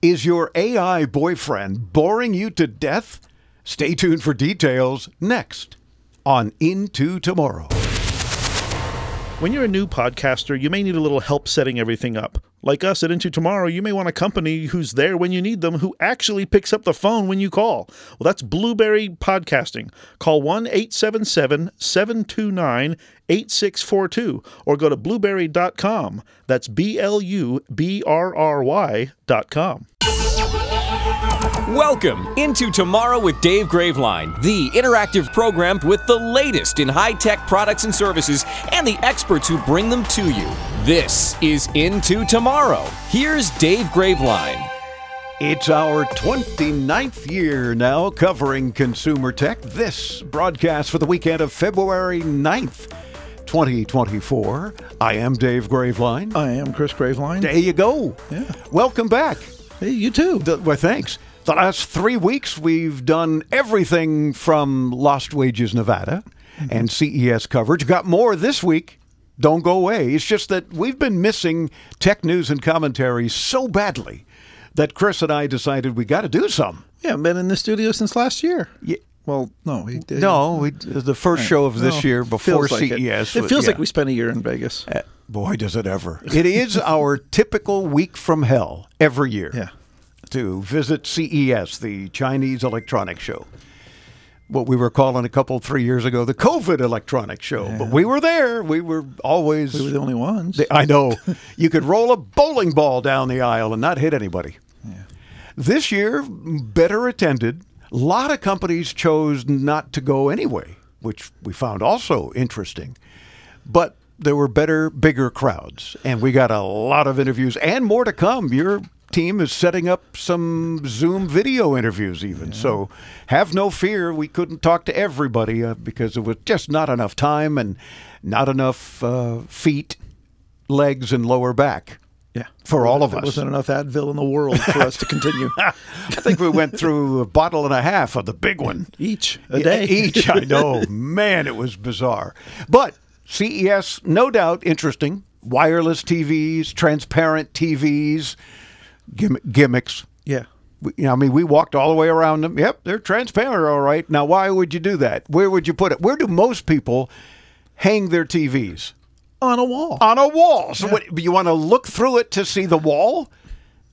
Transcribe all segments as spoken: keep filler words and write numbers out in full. Is your A I boyfriend boring you to death? Stay tuned for details next on Into Tomorrow. When you're a new podcaster, you may need a little help setting everything up. Like us at Into Tomorrow, you may want a company who's there when you need them, who actually picks up the phone when you call. Well, that's Blueberry Podcasting. Call one eight seven seven, seven two nine, eight six four two or go to blueberry dot com. That's B L U B R R Y dot com. Welcome Into Tomorrow with Dave Graveline, the interactive program with the latest in high-tech products and services and the experts who bring them to you. This is Into Tomorrow. Here's Dave Graveline. It's our twenty-ninth year now covering consumer tech. This broadcast for the weekend of February ninth, twenty twenty-four. I am Dave Graveline. I am Chris Graveline. There you go. Yeah. Welcome back. Hey, you too. The, well, thanks. The last three weeks, we've done everything from Lost Wages Nevada and C E S coverage. Got more this week. Don't go away. It's just that we've been missing tech news and commentary so badly that Chris and I decided we got to do some. Yeah, I've been in the studio since last year. Yeah. Well, no. He, he, no, we, the first right. show of this well, year before like C E S. It, was, it feels yeah. like we spent a year in Vegas. Uh, boy, does it ever. It is our typical week from hell every year. Yeah. To visit C E S, the Chinese electronics show. What we were calling a couple, three years ago, the COVID electronics show. Yeah. But we were there. We were always... We were the only ones. The, I know. You could roll a bowling ball down the aisle and not hit anybody. Yeah. This year, better attended. A lot of companies chose not to go anyway, which we found also interesting. But there were better, bigger crowds. And we got a lot of interviews and more to come. You're... team is setting up some Zoom video interviews even. Yeah. So have no fear. We couldn't talk to everybody uh, because it was just not enough time and not enough uh, feet, legs, and lower back. Yeah, for all of us. There wasn't enough Advil in the world for us to continue. I think we went through a bottle and a half of the big one. Each, a day. Each, I know. Man, it was bizarre. But C E S, no doubt, interesting. Wireless T Vs, transparent T Vs. Gimmicks. Yeah. We, you know, I mean, we walked all the way around them. Yep, they're transparent, all right. Now, why would you do that? Where would you put it? Where do most people hang their T Vs? On a wall. On a wall. So yeah. What, you want to look through it to see the wall?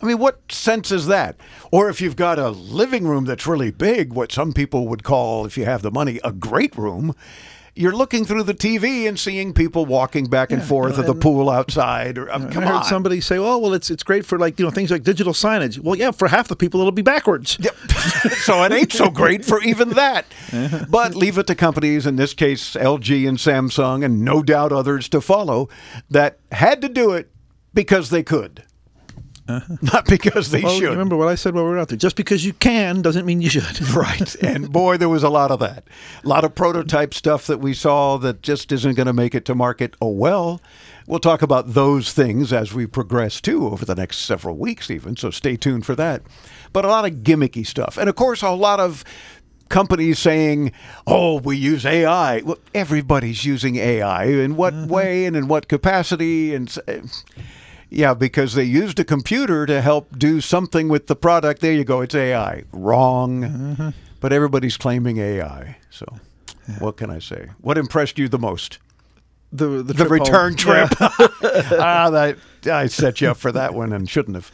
I mean, what sense is that? Or if you've got a living room that's really big, what some people would call, if you have the money, a great room, you're looking through the T V and seeing people walking back and yeah, forth at the pool outside. Or, um, come I heard on. Somebody say, "Oh, well, it's it's great for like you know things like digital signage." Well, yeah, for half the people it'll be backwards. Yep. So it ain't so great for even that. But leave it to companies, in this case, L G and Samsung, and no doubt others to follow, that had to do it because they could. Uh-huh. Not because they well, should. Remember what I said while we were out there. Just because you can doesn't mean you should. Right. And boy, there was a lot of that. A lot of prototype stuff that we saw that just isn't going to make it to market. Oh, well, we'll talk about those things as we progress, too, over the next several weeks even. So stay tuned for that. But a lot of gimmicky stuff. And, of course, a lot of companies saying, oh, we use A I. Well, everybody's using A I. In what uh-huh. way and in what capacity? And... Yeah, because they used a computer to help do something with the product. There you go. It's A I. Wrong. Mm-hmm. But everybody's claiming A I. So yeah. What can I say? What impressed you the most? The the, the trip return home. Trip. Yeah. ah, that I set you up for that one and shouldn't have.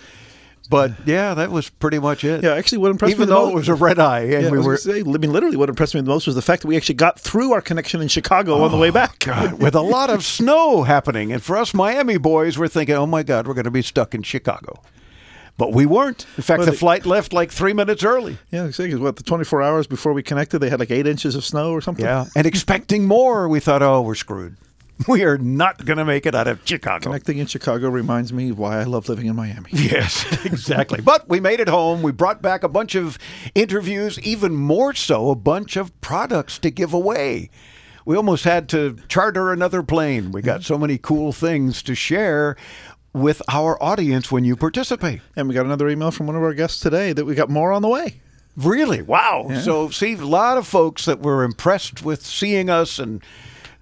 But yeah, that was pretty much it. Yeah, actually, what impressed Even me the most... Even though it was a red eye. And yeah, we I, were... say, I mean, literally, what impressed me the most was the fact that we actually got through our connection in Chicago oh, on the way back. God, with a lot of snow happening. And for us Miami boys, we're thinking, oh, my God, we're going to be stuck in Chicago. But we weren't. In fact, well, the they, flight left like three minutes early. Yeah, exactly. What, the twenty-four hours before we connected, they had like eight inches of snow or something? Yeah, and expecting more, we thought, oh, we're screwed. We are not going to make it out of Chicago. Connecting in Chicago reminds me why I love living in Miami. Yes, exactly. But we made it home. We brought back a bunch of interviews, even more so, a bunch of products to give away. We almost had to charter another plane. We got so many cool things to share with our audience when you participate. And we got another email from one of our guests today that we got more on the way. Really? Wow. Yeah. So, see, a lot of folks that were impressed with seeing us and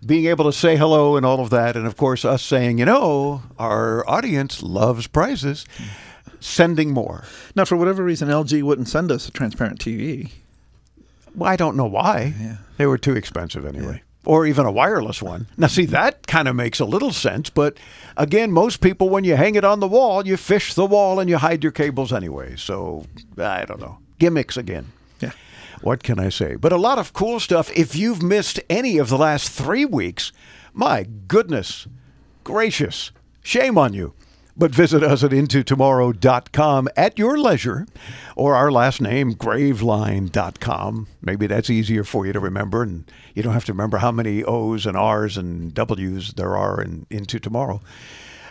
being able to say hello and all of that, and of course us saying, you know, our audience loves prizes. sending more. Now, for whatever reason, L G wouldn't send us a transparent T V. Well, I don't know why. Yeah. They were too expensive anyway. Yeah. Or even a wireless one. Now, see, that kind of makes a little sense. But again, most people, when you hang it on the wall, you fish the wall and you hide your cables anyway. So, I don't know. Gimmicks again. Yeah. What can I say? But a lot of cool stuff. If you've missed any of the last three weeks, my goodness gracious, shame on you. But visit us at into tomorrow dot com at your leisure, or our last name, graveline dot com. Maybe that's easier for you to remember, and you don't have to remember how many O's and R's and W's there are in Into Tomorrow.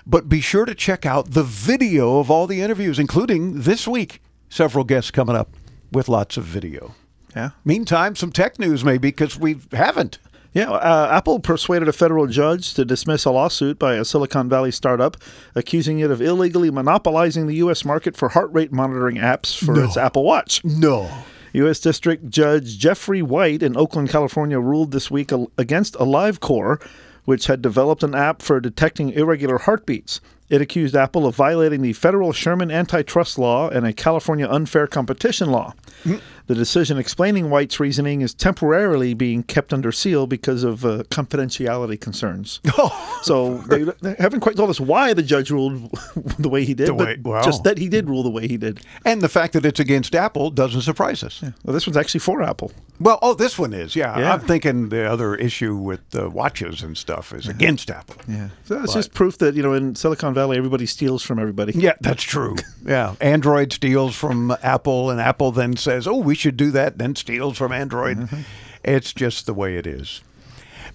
But be sure to check out the video of all the interviews, including this week, several guests coming up with lots of video. Yeah. Meantime, some tech news maybe, because we haven't. Yeah, uh, Apple persuaded a federal judge to dismiss a lawsuit by a Silicon Valley startup accusing it of illegally monopolizing the U S market for heart rate monitoring apps for no. its Apple Watch. No. U S District Judge Jeffrey White in Oakland, California, ruled this week against AliveCor, which had developed an app for detecting irregular heartbeats. It accused Apple of violating the federal Sherman antitrust law and a California unfair competition law. Mm. The decision explaining White's reasoning is temporarily being kept under seal because of uh, confidentiality concerns. Oh. So they, they haven't quite told us why the judge ruled the way he did, Dwight, but wow. just that he did rule the way he did. And the fact that it's against Apple doesn't surprise us. Yeah. Well, this one's actually for Apple. Well, oh, this one is, yeah. yeah. I'm thinking the other issue with the watches and stuff is yeah. against Apple. Yeah, so it's but. just proof that, you know, in Silicon Valley, everybody steals from everybody. Yeah, that's true. Yeah, Android steals from Apple, and Apple then says, oh, we should do that, then steals from Android. Mm-hmm. It's just the way it is.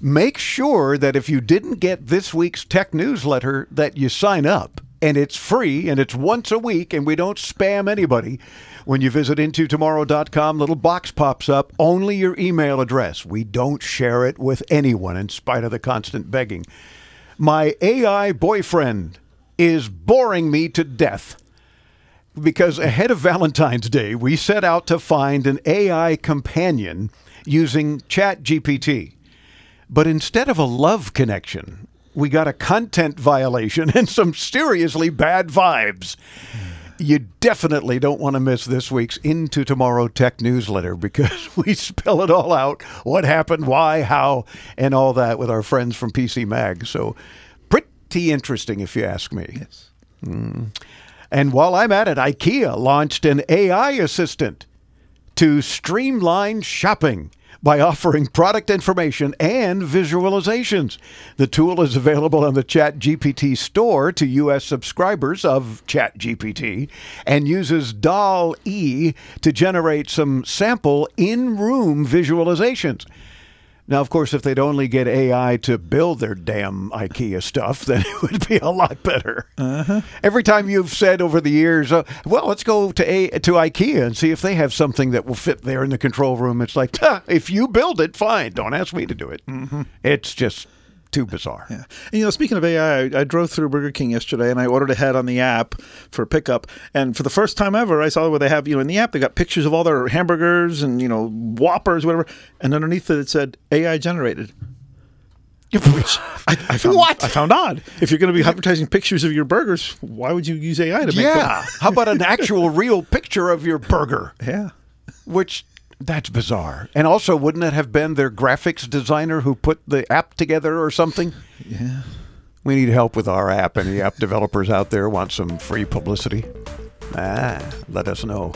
Make sure that if you didn't get this week's tech newsletter, that you sign up. And it's free, and it's once a week, and we don't spam anybody. When you visit into tomorrow dot com, little box pops up, only your email address. We don't share it with anyone, in spite of the constant begging. My A I boyfriend is boring me to death, because ahead of Valentine's Day, we set out to find an A I companion using ChatGPT. But instead of a love connection, we got a content violation and some seriously bad vibes. You definitely don't want to miss this week's Into Tomorrow Tech Newsletter, because we spell it all out, what happened, why, how, and all that with our friends from P C Mag. So pretty interesting, if you ask me. Yes. Mm. And while I'm at it, IKEA launched an A I assistant to streamline shopping by offering product information and visualizations. The tool is available on the ChatGPT store to U S subscribers of ChatGPT, and uses DALL-E to generate some sample in-room visualizations. Now, of course, if they'd only get A I to build their damn IKEA stuff, then it would be a lot better. Uh-huh. Every time you've said over the years, uh, well, let's go to a- to IKEA and see if they have something that will fit there in the control room. It's like, if you build it, fine. Don't ask me to do it. Mm-hmm. It's just too bizarre. Yeah. And, you know, speaking of A I, I, I drove through Burger King yesterday, and I ordered ahead on the app for pickup. And for the first time ever, I saw where they have, you know, in the app, they got pictures of all their hamburgers and, you know, Whoppers, whatever. And underneath it, it said A I generated. Which I, I found, what? I found odd. If you're going to be advertising pictures of your burgers, why would you use A I to make yeah. them? Yeah. How about an actual real picture of your burger? Yeah. Which... that's bizarre. And also, wouldn't it have been their graphics designer who put the app together or something? Yeah. We need help with our app. Any app developers out there want some free publicity? Ah, let us know.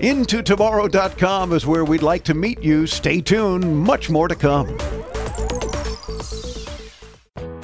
into tomorrow dot com is where we'd like to meet you. Stay tuned. Much more to come.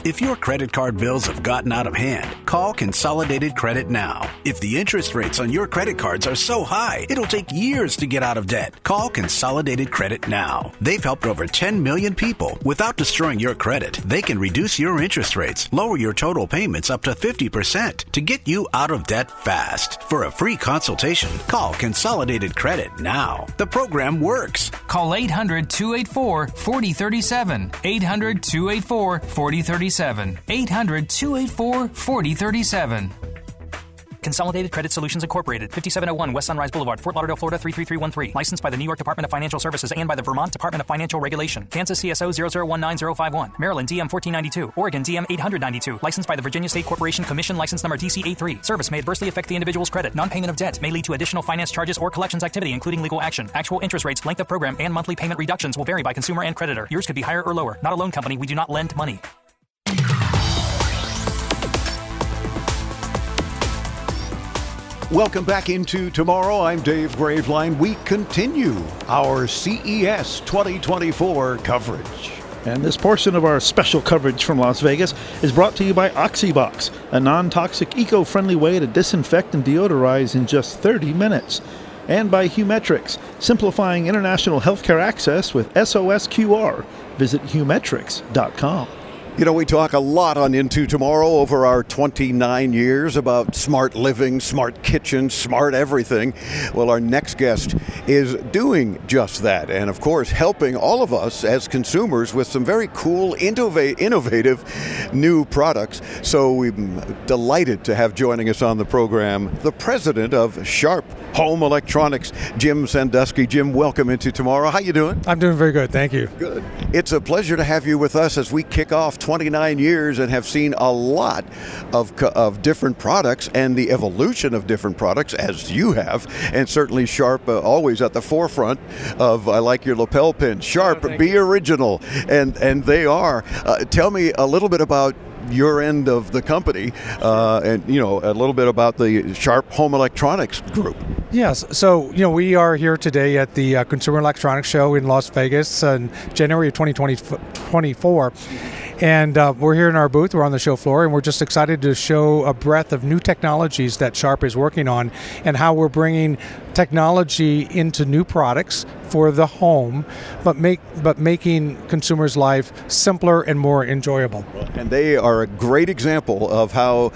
If your credit card bills have gotten out of hand, call Consolidated Credit now. If the interest rates on your credit cards are so high, it'll take years to get out of debt. Call Consolidated Credit now. They've helped over ten million people. Without destroying your credit, they can reduce your interest rates, lower your total payments up to fifty percent to get you out of debt fast. For a free consultation, call Consolidated Credit now. The program works. Call eight hundred two eight four four zero three seven. eight hundred two eight four four zero three seven. eight hundred two eight four four zero three seven. Consolidated Credit Solutions Incorporated, fifty-seven oh one West Sunrise Boulevard, Fort Lauderdale, Florida, three three three one three. Licensed by the New York Department of Financial Services and by the Vermont Department of Financial Regulation. Kansas C S O zero zero one nine zero five one. Maryland D M fourteen ninety-two. Oregon D M eight hundred ninety-two. Licensed by the Virginia State Corporation Commission, license number D C eighty-three. Service may adversely affect the individual's credit. Non-payment of debt may lead to additional finance charges or collections activity, including legal action. Actual interest rates, length of program, and monthly payment reductions will vary by consumer and creditor. Yours could be higher or lower. Not a loan company. We do not lend money. Welcome back into Tomorrow. I'm Dave Graveline. We continue our C E S twenty twenty-four coverage. And this portion of our special coverage from Las Vegas is brought to you by OxyBox, a non-toxic, eco-friendly way to disinfect and deodorize in just thirty minutes. And by Humetrics, simplifying international healthcare access with S O S Q R. Visit humetrics dot com. You know, we talk a lot on Into Tomorrow over our twenty-nine years about smart living, smart kitchen, smart everything. Well, our next guest is doing just that, and of course helping all of us as consumers with some very cool, innovative new products. So we're delighted to have joining us on the program the president of Sharp Home Electronics, Jim Sandusky. Jim, welcome Into Tomorrow. How you doing? I'm doing very good, thank you. Good. It's a pleasure to have you with us as we kick off twenty-nine years and have seen a lot of of different products and the evolution of different products, as you have, and certainly Sharp uh, always at the forefront of. I like your lapel pin, Sharp. Oh, be you. Original, and and they are. Uh, tell me a little bit about your end of the company, uh, and you know a little bit about the Sharp Home Electronics Group. Yes, so you know we are here today at the uh, Consumer Electronics Show in Las Vegas in January of twenty twenty-four. And uh, we're here in our booth, we're on the show floor, and we're just excited to show a breadth of new technologies that Sharp is working on and how we're bringing technology into new products for the home, but make but making consumers' life simpler and more enjoyable. And they are a great example of how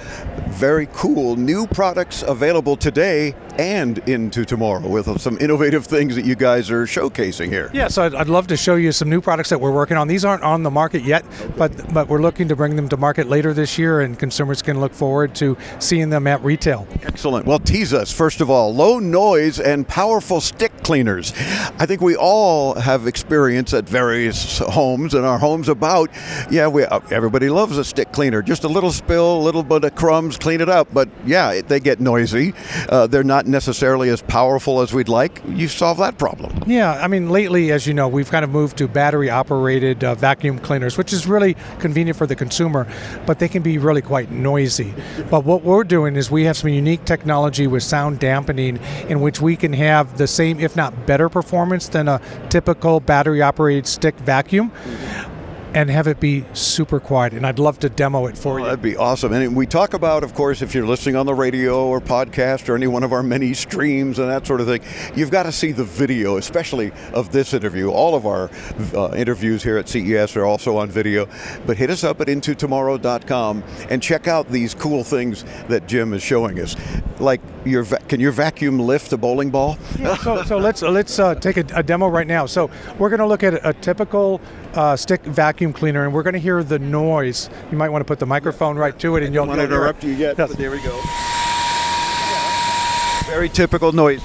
very cool new products available today and into tomorrow with some innovative things that you guys are showcasing here. Yeah, so I'd, I'd love to show you some new products that we're working on. These aren't on the market yet, but but we're looking to bring them to market later this year, and consumers can look forward to seeing them at retail. Excellent. Well, tease us, first of all, low noise and powerful stick cleaners. I think we all have experience at various homes and our homes about, yeah, we everybody loves a stick cleaner. Just a little spill, a little bit of crumbs, clean it up. But yeah, they get noisy. Uh, they're not necessarily as powerful as we'd like. You solve that problem. Yeah, I mean, lately, as you know, we've kind of moved to battery-operated uh, vacuum cleaners, which is really convenient for the consumer, but they can be really quite noisy. But what we're doing is we have some unique technology with sound dampening in which we can have the same, if not better, performance than a typical battery-operated stick vacuum. Mm-hmm. And have it be super quiet, and I'd love to demo it for oh, you. That'd be awesome. And we talk about, of course, if you're listening on the radio or podcast or any one of our many streams and that sort of thing, you've got to see the video, especially of this interview. All of our uh, interviews here at C E S are also on video, but hit us up at into tomorrow dot com and check out these cool things that Jim is showing us. Like, your va- can your vacuum lift a bowling ball? Yeah, so, so let's let's uh, take a, a demo right now. So we're going to look at a typical uh, stick vacuum cleaner, and we're going to hear the noise. You might want to put the microphone right to it, and I you'll want to interrupt you yet. Yes. But there we go. Yeah. Very typical noise.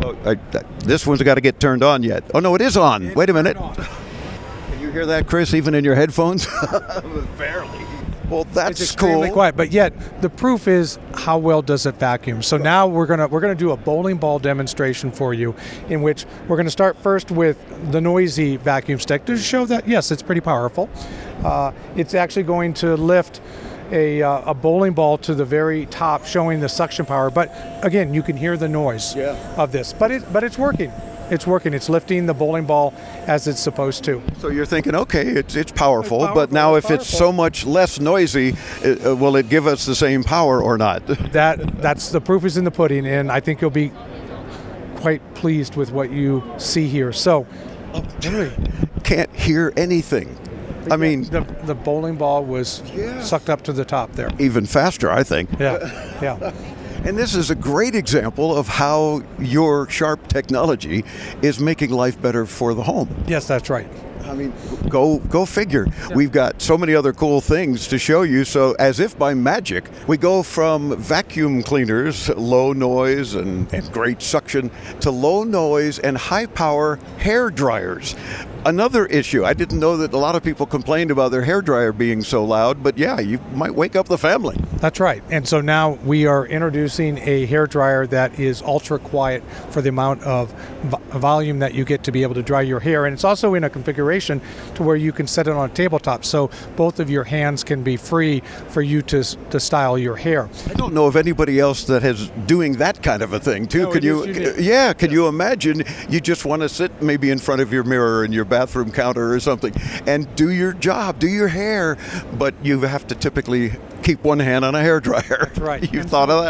Oh, I, this one's got to get turned on yet. Oh no, it is on. It Wait a minute. Can you hear that, Chris? Even in your headphones? Barely. Well, that's it's extremely cool. Quiet, but yet the proof is how well does it vacuum. So now we're gonna we're gonna do a bowling ball demonstration for you, in which we're gonna start first with the noisy vacuum stick to show that yes, it's pretty powerful. Uh, it's actually going to lift a uh, a bowling ball to the very top, showing the suction power. But again, you can hear the noise yeah. of this, but it but it's working. It's working. It's lifting the bowling ball as it's supposed to. So you're thinking, okay, it's it's powerful, it's powerful but now if powerful. It's so much less noisy, it, uh, will it give us the same power or not? that that's the proof is in the pudding, and I think you'll be quite pleased with what you see here. So, really, can't hear anything. I mean, the, the bowling ball was yeah. sucked up to the top there. Even faster, I think. Yeah, yeah. And this is a great example of how your Sharp technology is making life better for the home. Yes, that's right. I mean, go go figure. Yeah. We've got so many other cool things to show you. So as if by magic, we go from vacuum cleaners, low noise and, and great suction, to low noise and high power hair dryers. Another issue, I didn't know that a lot of people complained about their hairdryer being so loud, but yeah, you might wake up the family. That's right. And so now we are introducing a hairdryer that is ultra quiet for the amount of vo- volume that you get to be able to dry your hair. And it's also in a configuration to where you can set it on a tabletop, so both of your hands can be free for you to to style your hair. I don't know of anybody else that is doing that kind of a thing, too. No, could you? Yeah, could yeah. you imagine? You just want to sit maybe in front of your mirror and your bathroom counter or something and do your job, do your hair, but you have to typically keep one hand on a hairdryer. That's right. You've and thought of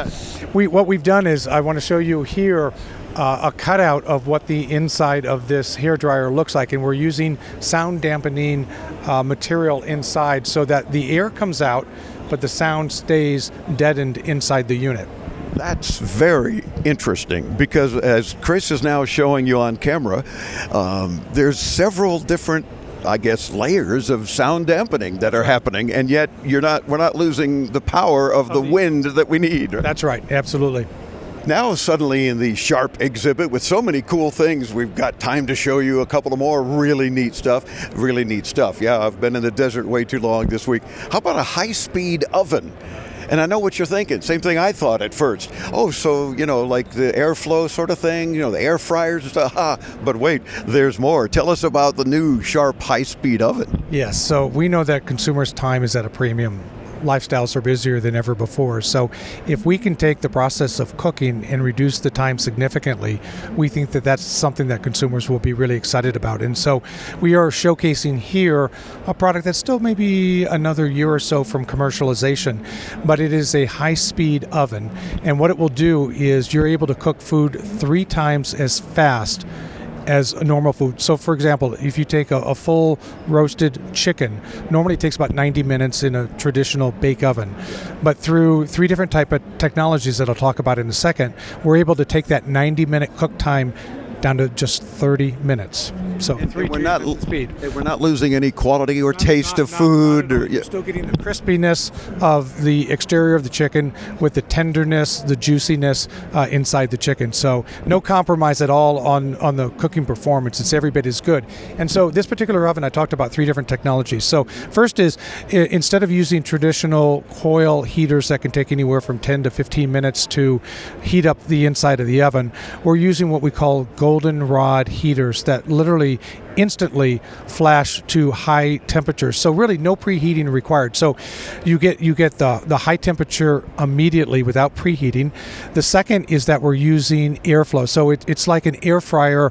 that. We what we've done is I want to show you here Uh, a cutout of what the inside of this hairdryer looks like, and we're using sound dampening uh, material inside so that the air comes out but the sound stays deadened inside the unit. That's very interesting because as Chris is now showing you on camera, um, there's several different I guess layers of sound dampening that are happening, and yet you're not we're not losing the power of the wind that we need. That's right, absolutely. Now suddenly in the Sharp exhibit with so many cool things, we've got time to show you a couple of more really neat stuff, really neat stuff. Yeah, I've been in the desert way too long this week. How about a high-speed oven? And I know what you're thinking. Same thing I thought at first. Oh, so, you know, like the airflow sort of thing, you know, the air fryers and stuff. Ah, but wait, there's more. Tell us about the new Sharp high-speed oven. Yes, so we know that consumers' time is at a premium. Lifestyles are busier than ever before. So if we can take the process of cooking and reduce the time significantly, we think that that's something that consumers will be really excited about. And so we are showcasing here a product that's still maybe another year or so from commercialization, but it is a high-speed oven. And what it will do is you're able to cook food three times as fast as a normal food. So for example, if you take a, a full roasted chicken, normally it takes about ninety minutes in a traditional bake oven. But through three different type of technologies that I'll talk about in a second, we're able to take that ninety minute cook time down to just thirty minutes. So and three, we're not speed. We're not losing any quality or not, taste not, of not, food. Not, or, yeah. We're still getting the crispiness of the exterior of the chicken with the tenderness, the juiciness uh, inside the chicken. So no compromise at all on, on the cooking performance. It's every bit as good. And so this particular oven, I talked about three different technologies. So first is instead of using traditional coil heaters that can take anywhere from ten to fifteen minutes to heat up the inside of the oven, we're using what we call goldenrod heaters that literally instantly flash to high temperatures. So really no preheating required. So you get you get the, the high temperature immediately without preheating. The second is that we're using airflow. So it, it's like an air fryer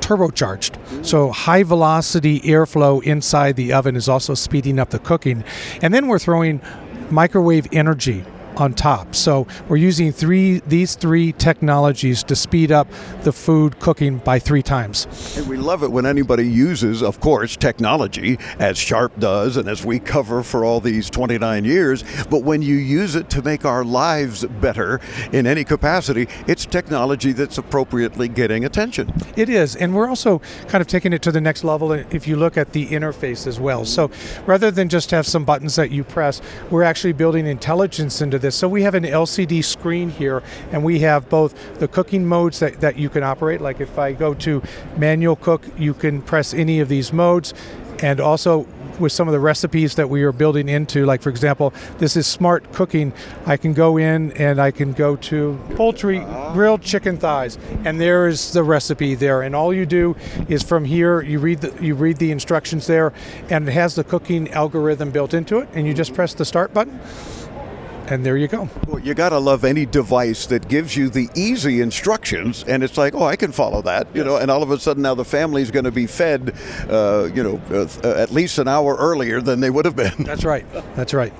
turbocharged. So high velocity airflow inside the oven is also speeding up the cooking. And then we're throwing microwave energy on top. So we're using three these three technologies to speed up the food cooking by three times. And we love it when anybody uses, of course, technology, as Sharp does and as we cover for all these twenty-nine years, but when you use it to make our lives better in any capacity, it's technology that's appropriately getting attention. It is, and we're also kind of taking it to the next level if you look at the interface as well. So rather than just have some buttons that you press, we're actually building intelligence into this. So we have an L C D screen here, and we have both the cooking modes that, that you can operate. Like if I go to manual cook, you can press any of these modes, and also with some of the recipes that we are building into, like for example, this is smart cooking. I can go in and I can go to poultry, grilled chicken thighs, and there is the recipe there. And all you do is from here, you read the, you read the instructions there, and it has the cooking algorithm built into it, and you just press the start button. And there you go. Well, you gotta love any device that gives you the easy instructions, and it's like, oh, I can follow that, you yes. know. And all of a sudden, now the family's going to be fed, uh, you know, uh, at least an hour earlier than they would have been. That's right. That's right.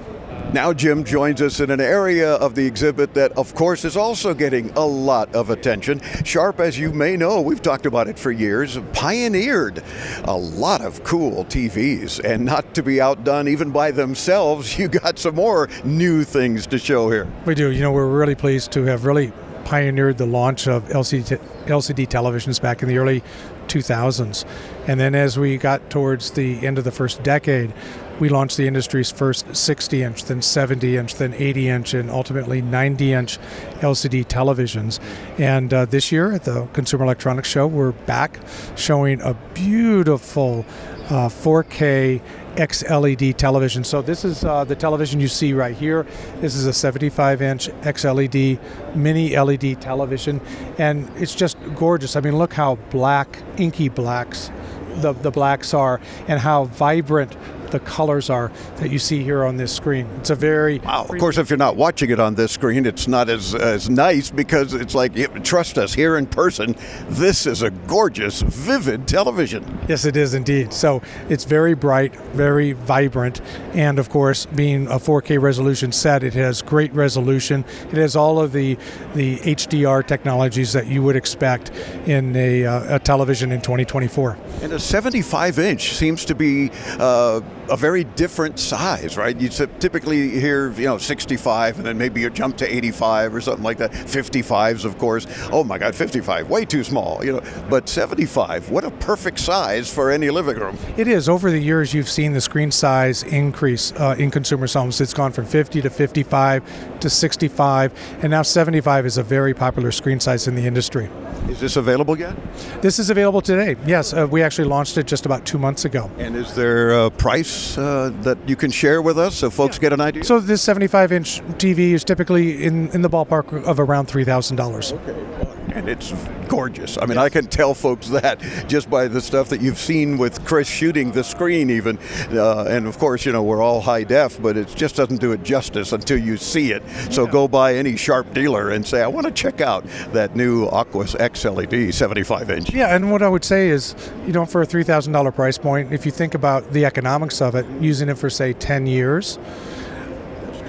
Now Jim joins us in an area of the exhibit that, of course, is also getting a lot of attention. Sharp, as you may know, we've talked about it for years, pioneered a lot of cool T Vs. And not to be outdone even by themselves, you got some more new things to show here. We do. You know, we're really pleased to have really pioneered the launch of L C D, L C D televisions back in the early two thousands. And then as we got towards the end of the first decade, we launched the industry's first sixty-inch, then seventy-inch, then eighty-inch, and ultimately ninety-inch L C D televisions. And uh, this year at the Consumer Electronics Show, we're back showing a beautiful uh, four K X L E D television. So this is uh, the television you see right here. This is a seventy-five-inch X L E D, mini L E D television, and it's just gorgeous. I mean, look how black, inky blacks, the, the blacks are, and how vibrant the colors are that you see here on this screen. It's a very... Wow. Of course, if you're not watching it on this screen, it's not as as nice, because it's like, trust us, here in person, this is a gorgeous, vivid television. Yes, it is indeed. So it's very bright, very vibrant, and of course, being a four K resolution set, it has great resolution. It has all of the, the H D R technologies that you would expect in a, uh, a television in twenty twenty-four. And a seventy-five-inch seems to be... Uh, a very different size, right? You typically hear, you know, sixty-five, and then maybe you jump to eighty-five or something like that. fifty-fives, of course. Oh my God, fifty-five, way too small, you know. But seventy-five, what a perfect size for any living room. It is. Over the years, you've seen the screen size increase uh, in consumers' homes. It's gone from fifty to fifty-five to sixty-five, and now seventy-five is a very popular screen size in the industry. Is this available yet? This is available today, yes. Uh, we actually launched it just about two months ago. And is there a price uh, that you can share with us so folks yeah. get an idea? So this seventy-five-inch T V is typically in, in the ballpark of around three thousand dollars. Okay. And it's gorgeous. I mean, yes. I can tell folks that just by the stuff that you've seen with Chris shooting the screen even. Uh, and of course, you know, we're all high def, but it just doesn't do it justice until you see it. So yeah. go by any Sharp dealer and say, I want to check out that new Aquos X L E D seventy-five-inch. Yeah, and what I would say is, you know, for a three thousand dollars price point, if you think about the economics of it, using it for, say, ten years,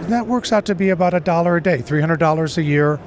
that works out to be about a dollar a day, three hundred dollars a year,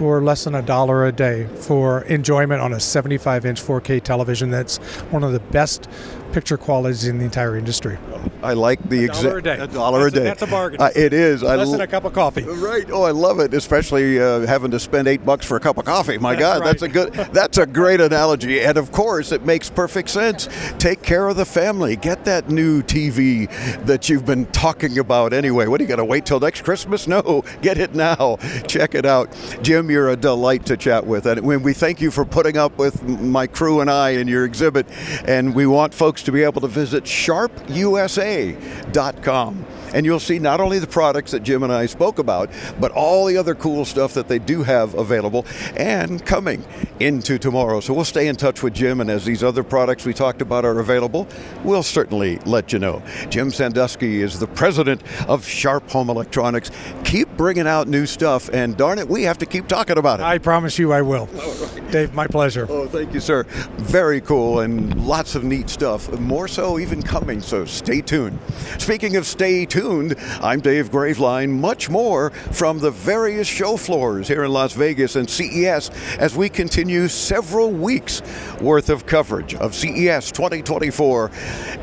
or less than a dollar a day for enjoyment on a seventy-five-inch four K television. That's one of the best picture qualities in the entire industry. I like the exact a dollar a day. That's a bargain. Uh, it is. Less I, than a cup of coffee. Right. Oh, I love it, especially uh, having to spend eight bucks for a cup of coffee. My that's God, right. that's a good. That's a great analogy, and of course, it makes perfect sense. Take care of the family. Get that new T V that you've been talking about anyway. What, are you going to wait till next Christmas? No, get it now. Check it out, Jim. You're a delight to chat with, and we thank you for putting up with my crew and I in your exhibit. And we want folks to be able to visit sharp u s a dot com, and you'll see not only the products that Jim and I spoke about, but all the other cool stuff that they do have available and coming into tomorrow. So we'll stay in touch with Jim, and as these other products we talked about are available, we'll certainly let you know. Jim Sandusky is the president of Sharp Home Electronics. Keep bringing out new stuff, and darn it, we have to keep talking about it. I promise you I will. Right. Dave, my pleasure. Oh, thank you, sir. Very cool, and lots of neat stuff. More so even coming, so stay tuned. Speaking of stay tuned, I'm Dave Graveline. Much more from the various show floors here in Las Vegas and C E S as we continue several weeks worth of coverage of C E S twenty twenty-four.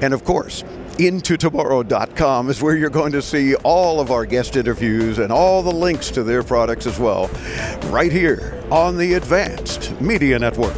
And of course, into tomorrow dot com is where you're going to see all of our guest interviews and all the links to their products as well, right here on the Advanced Media Network.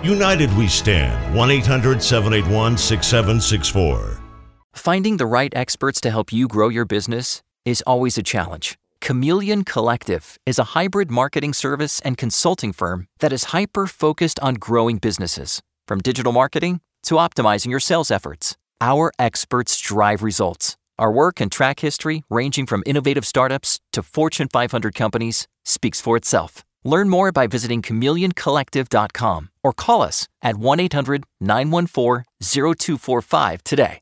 United we stand. one eight hundred seven eight one six seven six four. Finding the right experts to help you grow your business is always a challenge. Chameleon Collective is a hybrid marketing service and consulting firm that is hyper-focused on growing businesses, from digital marketing to optimizing your sales efforts. Our experts drive results. Our work and track history, ranging from innovative startups to Fortune five hundred companies, speaks for itself. Learn more by visiting chameleon collective dot com or call us at one eight hundred nine one four oh two four five today.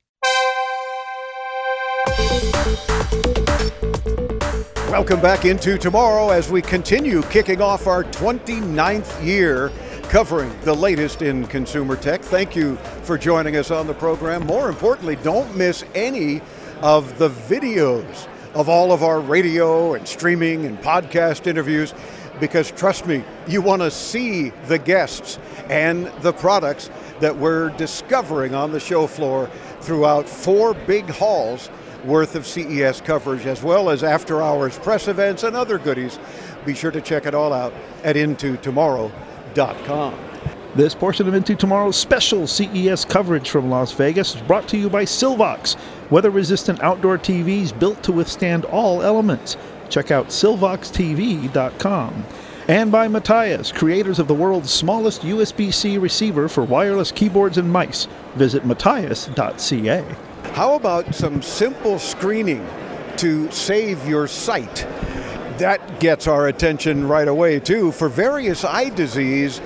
Welcome back into Tomorrow as we continue kicking off our twenty-ninth year covering the latest in consumer tech. Thank you for joining us on the program. More importantly, don't miss any of the videos of all of our radio and streaming and podcast interviews, because trust me, you want to see the guests and the products that we're discovering on the show floor throughout four big halls worth of C E S coverage, as well as after-hours press events and other goodies. Be sure to check it all out at into tomorrow dot com. This portion of Into Tomorrow's special C E S coverage from Las Vegas is brought to you by Silvox, weather-resistant outdoor T Vs built to withstand all elements. Check out silvox t v dot com. And by Matthias, creators of the world's smallest U S B C receiver for wireless keyboards and mice. Visit matthias dot c a. How about some simple screening to save your sight? That gets our attention right away, too, for various eye disease,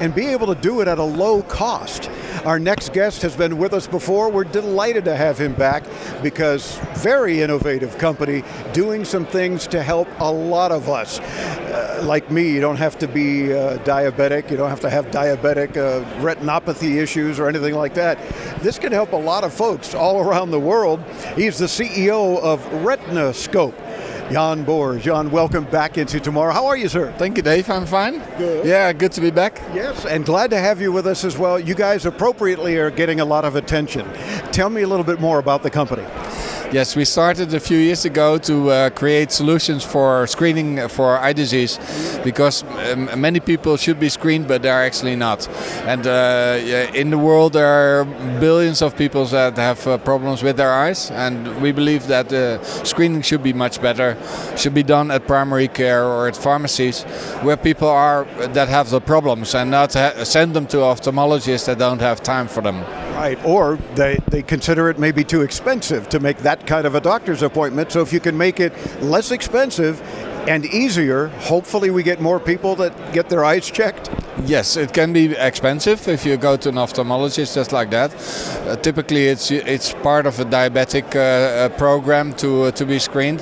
and be able to do it at a low cost. Our next guest has been with us before. We're delighted to have him back because very innovative company doing some things to help a lot of us. Uh, like me, you don't have to be uh, diabetic. You don't have to have diabetic uh, retinopathy issues or anything like that. This can help a lot of folks all around the world. He's the C E O of RetinaScope. Jan Boers. Jan, welcome back into Tomorrow. How are you, sir? Thank you, Dave. I'm fine. Good. Yeah, good to be back. Yes, and glad to have you with us as well. You guys appropriately are getting a lot of attention. Tell me a little bit more about the company. Yes, we started a few years ago to uh, create solutions for screening for eye disease, because um, many people should be screened, but they're actually not. And uh, in the world, there are billions of people that have uh, problems with their eyes, and we believe that uh, screening should be much better. Should be done at primary care or at pharmacies, where people are that have the problems, and not ha- send them to ophthalmologists that don't have time for them. Right, or they, they consider it maybe too expensive to make that kind of a doctor's appointment. So if you can make it less expensive and easier, hopefully we get more people that get their eyes checked. Yes, it can be expensive if you go to an ophthalmologist, just like that. Uh, typically, it's it's part of a diabetic uh, program to uh, to be screened.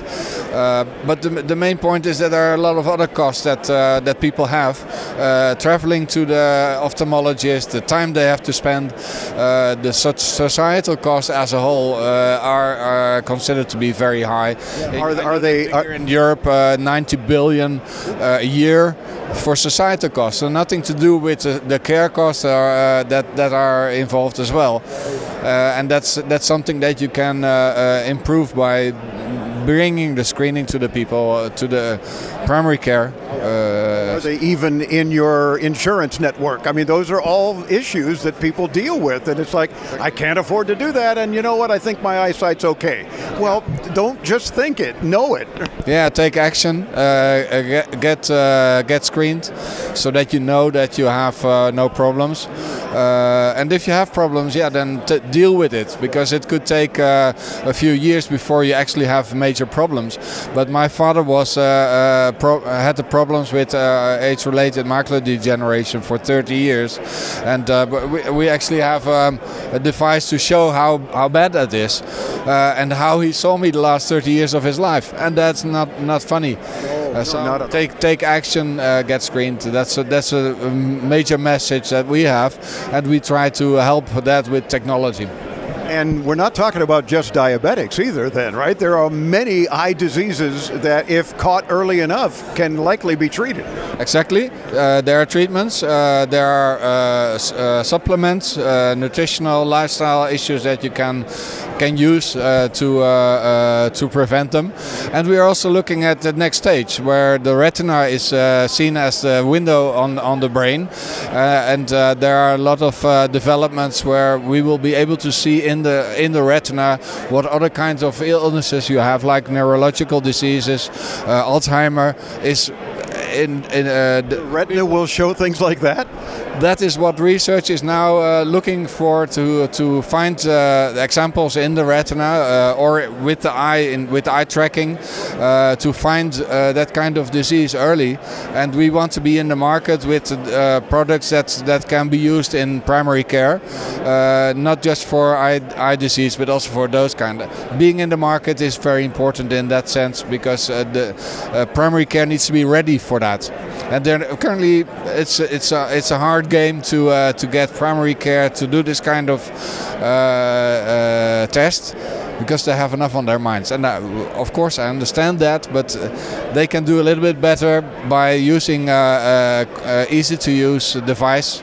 Uh, but the, the main point is that there are a lot of other costs that uh, that people have. Uh, traveling to the ophthalmologist, the time they have to spend, uh, the such societal costs as a whole uh, are, are considered to be very high. Yeah. Are, are they are, in Europe uh, ninety billion uh, a year for societal costs? So nothing to do with the care costs are, uh, that that are involved as well, uh, and that's that's something that you can uh, uh, improve by bringing the screening to the people, uh, to the primary care. Uh, are they even in your insurance network? I mean, those are all issues that people deal with, and it's like, I can't afford to do that, and you know what, I think my eyesight's okay. Well, don't just think it, know it. Yeah, take action, uh, get uh, get screened, so that you know that you have uh, no problems. Uh, and if you have problems, yeah, then t- deal with it, because it could take uh, a few years before you actually have major problems. But my father was uh, uh, pro- had the problems with uh, age-related macular degeneration for thirty years, and uh, we, we actually have um, a device to show how, how bad that is, uh, and how he saw me the last thirty years of his life, and that's not not funny. No, uh, so not take take action, uh, get screened. That's a, that's a major message that we have, and we try to help that with technology. And we're not talking about just diabetics either then, right? There are many eye diseases that, if caught early enough, can likely be treated. Exactly. Uh, there are treatments, uh, there are uh, uh, supplements, uh, nutritional lifestyle issues that you can can use uh, to uh, uh, to prevent them. And we are also looking at the next stage where the retina is uh, seen as the window on, on the brain, uh, and uh, there are a lot of uh, developments where we will be able to see in the in the retina what other kinds of illnesses you have, like neurological diseases. uh, Alzheimer is in, in uh, the retina will show things like that. That is what research is now uh, looking for, to to find uh, examples in the retina uh, or with the eye in, with eye tracking uh, to find uh, that kind of disease early. And we want to be in the market with uh, products that that can be used in primary care, uh, not just for eye, eye disease, but also for those kind of. Being in the market is very important in that sense, because uh, the uh, primary care needs to be ready for that. And then currently it's it's a it's a hard game to uh, to get primary care to do this kind of uh, uh, test, because they have enough on their minds. And uh, of course I understand that, but uh, they can do a little bit better by using uh, uh, uh, easy to use device.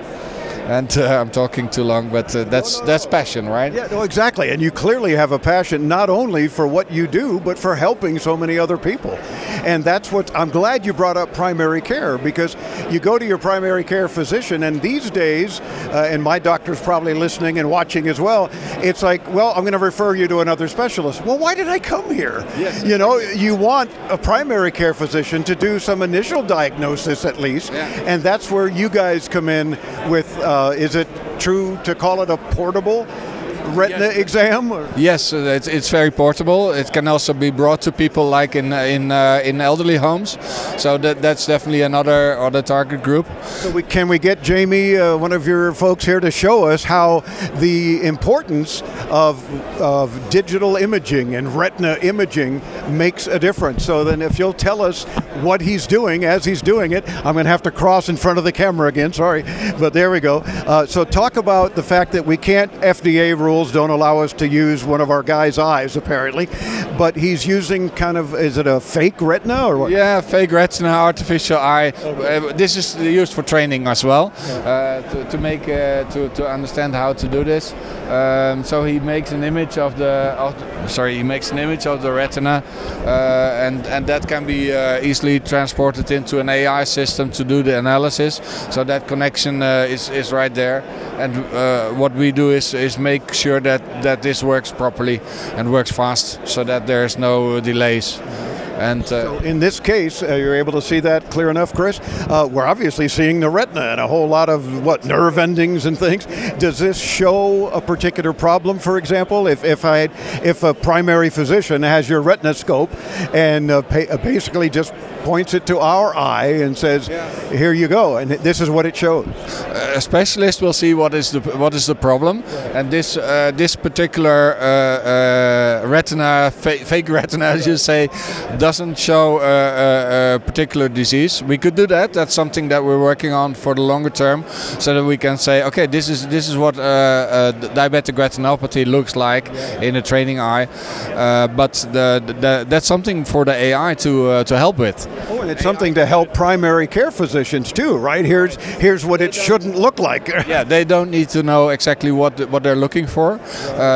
And uh, I'm talking too long, but uh, that's no, no, that's passion, right? Yeah, no, exactly. And you clearly have a passion not only for what you do, but for helping so many other people. And that's what I'm glad you brought up primary care, because you go to your primary care physician, and these days, uh, and my doctor's probably listening and watching as well. It's like, well, I'm going to refer you to another specialist. Well, why did I come here? Yes. You know, you want a primary care physician to do some initial diagnosis at least, yeah. And that's where you guys come in with. Uh, Uh, is it true to call it a portable retina yes. exam? Or? Yes, it's, it's very portable. It can also be brought to people like in in uh, in elderly homes. So that that's definitely another other target group. So we, can we get Jamie, uh, one of your folks here, to show us how the importance of of digital imaging and retina imaging makes a difference? So then, if you'll tell us what he's doing as he's doing it, I'm going to have to cross in front of the camera again. Sorry, but there we go. Uh, so talk about the fact that we can't F D A rule. Don't allow us to use one of our guys' eyes, apparently, but he's using kind of, is it a fake retina or what? Yeah, fake retina, artificial eye. Okay. Uh, this is used for training as well, uh, to, to make uh, to, to understand how to do this. Um, so he makes an image of the, of the sorry, he makes an image of the retina, uh, and and that can be uh, easily transported into an A I system to do the analysis. So that connection uh, is is right there, and uh, what we do is is make sure that that this works properly and works fast, so that there's no delays. And uh, so in this case, uh, you're able to see that clear enough, Chris. Uh, we're obviously seeing the retina and a whole lot of what nerve endings and things. Does this show a particular problem? For example, if if I if a primary physician has your RetinaScope and uh, pa- basically just points it to our eye and says, yeah. "Here you go," and this is what it shows. Uh, a specialist will see what is the what is the problem, yeah. And this uh, this particular uh, uh, retina fa- fake retina, as yeah. you say, does doesn't show a, a, a particular disease. We could do that. That's something that we're working on for the longer term, so that we can say, okay, this is this is what uh, uh, diabetic retinopathy looks like yeah. in a training eye. Uh, but the, the, that's something for the A I to uh, to help with. Oh, and it's A I something to help primary care physicians too, right? Here's here's what it shouldn't look like. Yeah, they don't need to know exactly what what they're looking for. Uh,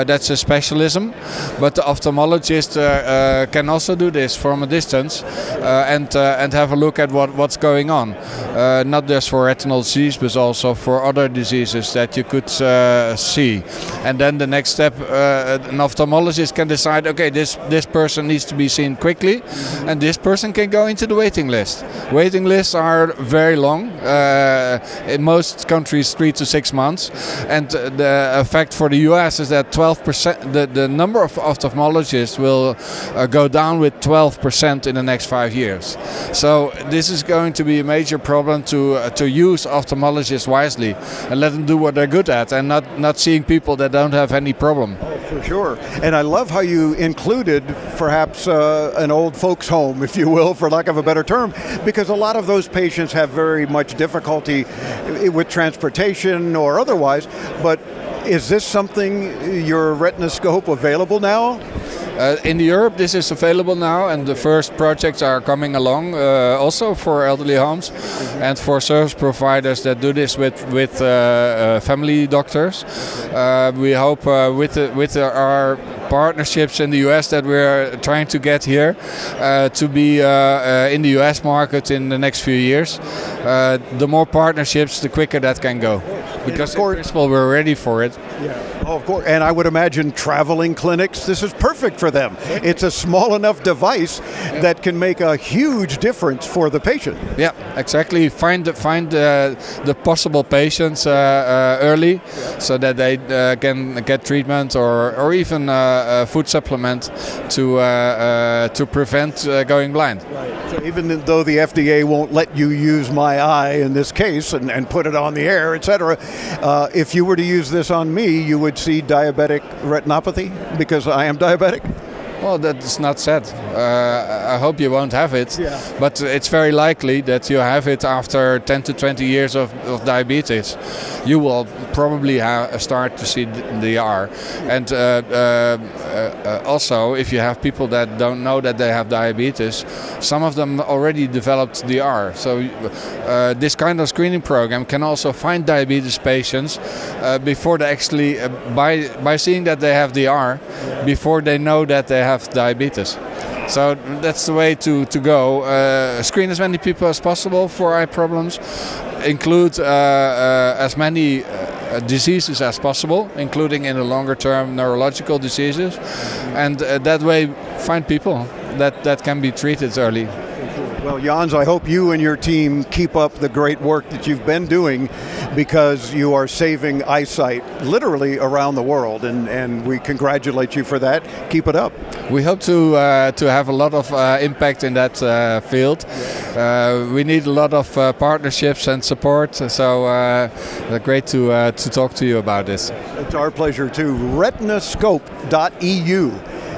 that's a specialism, but the ophthalmologist uh, uh, can also do this from a distance uh, and uh, and have a look at what what's going on, uh, not just for retinal disease but also for other diseases that you could uh, see. And then the next step, uh, an ophthalmologist can decide, okay, this this person needs to be seen quickly, and this person can go into the waiting list. Waiting lists are very long, uh, in most countries three to six months, and the effect for the U S is that twelve percent the, the number of ophthalmologists will uh, go down with twelve percent in the next five years. So this is going to be a major problem, to uh, to use ophthalmologists wisely and let them do what they're good at, and not, not seeing people that don't have any problem. Oh, for sure. And I love how you included perhaps uh, an old folks home, if you will, for lack of a better term, because a lot of those patients have very much difficulty with transportation or otherwise. But is this something, your RetinaScope, available now? Uh, in Europe, this is available now, and the first projects are coming along uh, also for elderly homes mm-hmm. and for service providers that do this with with uh, uh, family doctors. Uh, we hope uh, with the, with the, our partnerships in the U S that we're trying to get here uh, to be uh, uh, in the U S market in the next few years. Uh, the more partnerships, the quicker that can go. Because in principle, we're ready for it. Yeah. Oh, of course. And I would imagine traveling clinics, this is perfect for them. It's a small enough device yeah. that can make a huge difference for the patient. Yeah, exactly. Find the, find uh, the possible patients uh, uh, early yeah. so that they uh, can get treatment or, or even uh, a food supplement to, uh, uh, to prevent uh, going blind. Right. So even though the F D A won't let you use my eye in this case and, and put it on the air, et cetera, Uh, if you were to use this on me, you would see diabetic retinopathy because I am diabetic? Well, that's not said. Uh, I hope you won't have it. Yeah. But it's very likely that you have it after ten to twenty years of, of diabetes. You will probably ha- start to see the R. And uh, uh, uh, also, if you have people that don't know that they have diabetes, some of them already developed the R. So uh, this kind of screening program can also find diabetes patients uh, before they actually, uh, by, by seeing that they have the R, yeah. before they know that they have diabetes. So that's the way to, to go. Uh, screen as many people as possible for eye problems. Include uh, uh, as many uh, diseases as possible, including in the longer term neurological diseases. And uh, that way find people that, that can be treated early. Well, Jans, I hope you and your team keep up the great work that you've been doing because you are saving eyesight literally around the world, and, and we congratulate you for that. Keep it up. We hope to uh, to have a lot of uh, impact in that uh, field. Uh, we need a lot of uh, partnerships and support, so uh, great to, uh, to talk to you about this. It's our pleasure too. retina scope dot e u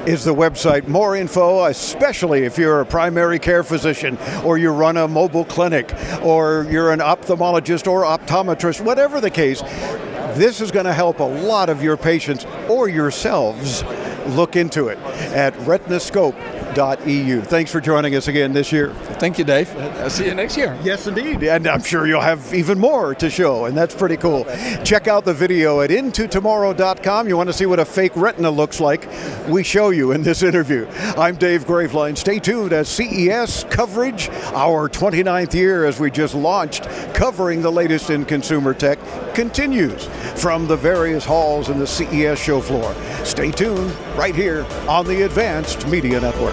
is the website. More info, especially if you're a primary care physician or you run a mobile clinic or you're an ophthalmologist or optometrist, whatever the case, this is going to help a lot of your patients or yourselves look into it at retina scope dot e u. Thanks for joining us again this year. Thank you, Dave. I'll see you next year. Yes, indeed. And I'm sure you'll have even more to show, and that's pretty cool. Check out the video at into tomorrow dot com. You want to see what a fake retina looks like? We show you in this interview. I'm Dave Graveline. Stay tuned as C E S coverage, our twenty-ninth year as we just launched, covering the latest in consumer tech, continues from the various halls in the C E S show floor. Stay tuned right here on the Advanced Media Network.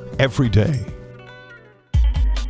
every day.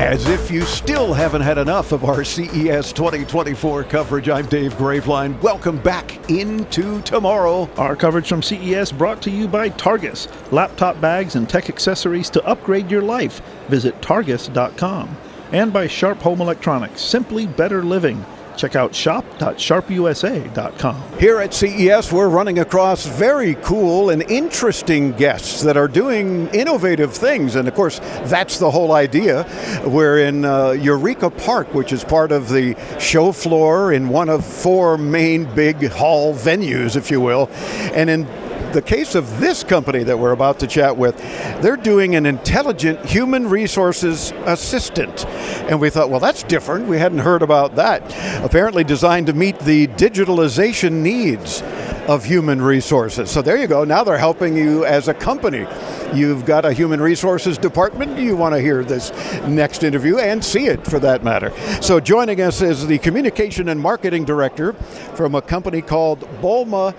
As if you still haven't had enough of our C E S twenty twenty-four coverage, I'm Dave Graveline. Welcome back into tomorrow. Our coverage from C E S brought to you by Targus. Laptop bags and tech accessories to upgrade your life. Visit targus dot com. And by Sharp Home Electronics. Simply better living. Check out shop dot sharp u s a dot com. Here at C E S, we're running across very cool and interesting guests that are doing innovative things. And of course, that's the whole idea. We're in uh, Eureka Park, which is part of the show floor in one of four main big hall venues, if you will. And in the case of this company that we're about to chat with, they're doing an intelligent human resources assistant. And we thought, well, that's different. We hadn't heard about that. Apparently designed to meet the digitalization needs of human resources. So there you go. Now they're helping you as a company. You've got a human resources department. You want to hear this next interview and see it, for that matter. So joining us is the communication and marketing director from a company called Bulma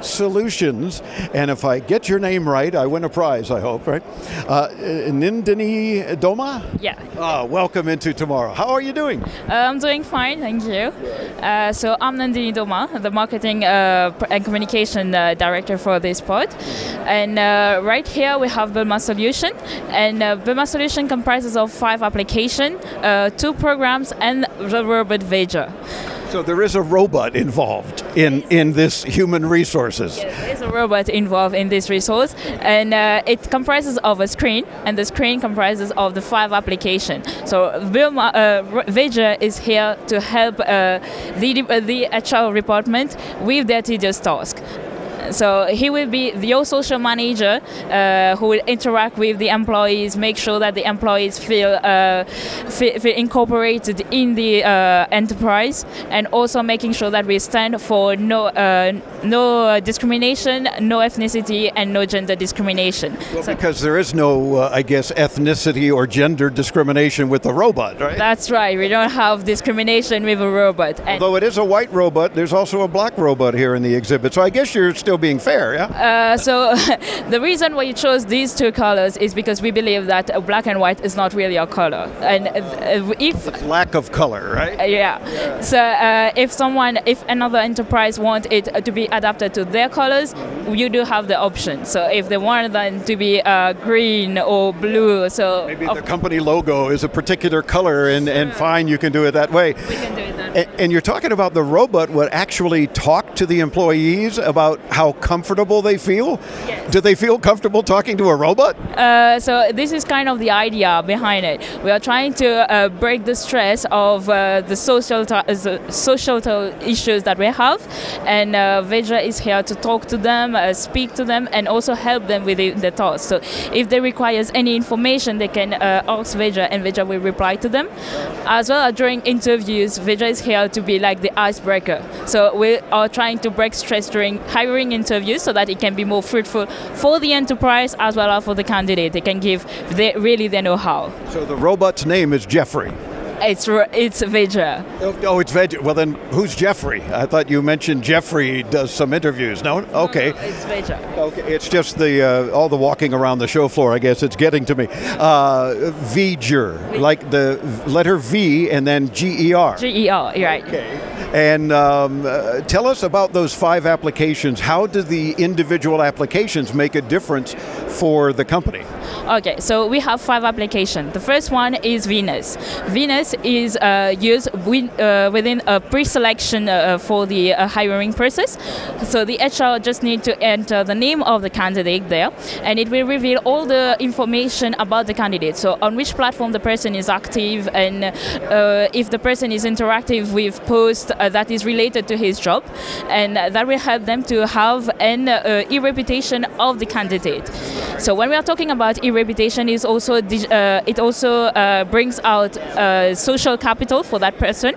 Solutions, and if I get your name right, I win a prize, I hope, right? Uh, Nindini Doma? Yeah. Oh, welcome into tomorrow. How are you doing? Uh, I'm doing fine, thank you. Uh, so I'm Nindini Doma, the marketing uh, and communication uh, director for this pod. And uh, right here we have Bulma Solution, and uh, Bulma Solution comprises of five applications, uh, two programs, and the robot Vega. So there is a robot involved in, in this human resources. Yes, there is a robot involved in this resource, and uh, it comprises of a screen, and the screen comprises of the five applications. So Bulma, uh, Vega is here to help uh, the, uh, the H R department with their tedious task. So he will be your social manager uh, who will interact with the employees, make sure that the employees feel, uh, feel, feel incorporated in the uh, enterprise, and also making sure that we stand for no uh, no discrimination, no ethnicity, and no gender discrimination. Well, so because there is no, uh, I guess, ethnicity or gender discrimination with the robot, right? That's right. We don't have discrimination with a robot. And although it is a white robot, there's also a black robot here in the exhibit. So I guess you're still being fair, yeah? Uh, so the reason why you chose these two colors is because we believe that black and white is not really a color. And if it's lack of color, right? Uh, yeah. yeah. So uh, if someone, if another enterprise wants it to be adapted to their colors, you do have the option. So if they want them to be uh, green or blue, so maybe the company logo is a particular color, and, and fine, you can do it that way. We can do it that way. And, and you're talking about the robot would actually talk to the employees about how How comfortable they feel? Yes. Do they feel comfortable talking to a robot? Uh, so this is kind of the idea behind it. We are trying to uh, break the stress of uh, the social ta- the social ta- issues that we have, and uh, Vega is here to talk to them, uh, speak to them, and also help them with the, the task. So if they require any information, they can uh, ask Vega, and Vega will reply to them. As well as during interviews, Vega is here to be like the icebreaker. So we are trying to break stress during hiring interviews so that it can be more fruitful for the enterprise as well as for the candidate. They can give their, really their know-how. So the robot's name is Jeffrey. It's it's Vega. Oh, it's Vega. Well, then who's Jeffrey? I thought you mentioned Jeffrey does some interviews. No, okay. No, no, it's Vega. Okay, it's just the uh, all the walking around the show floor. I guess it's getting to me. Uh, Vega, like the letter V and then G E R. G E R. Right. Okay. And um, uh, tell us about those five applications. How do the individual applications make a difference for the company? Okay, so we have five applications. The first one is Venus. Venus is uh, used win, uh, within a pre-selection uh, for the uh, hiring process. So the H R just need to enter the name of the candidate there, and it will reveal all the information about the candidate. So on which platform the person is active, and uh, if the person is interactive with posts uh, that is related to his job, and that will help them to have an uh, e-reputation of the candidate. So when we are talking about e-reputation, is also dig- uh, it also uh, brings out uh, social capital for that person.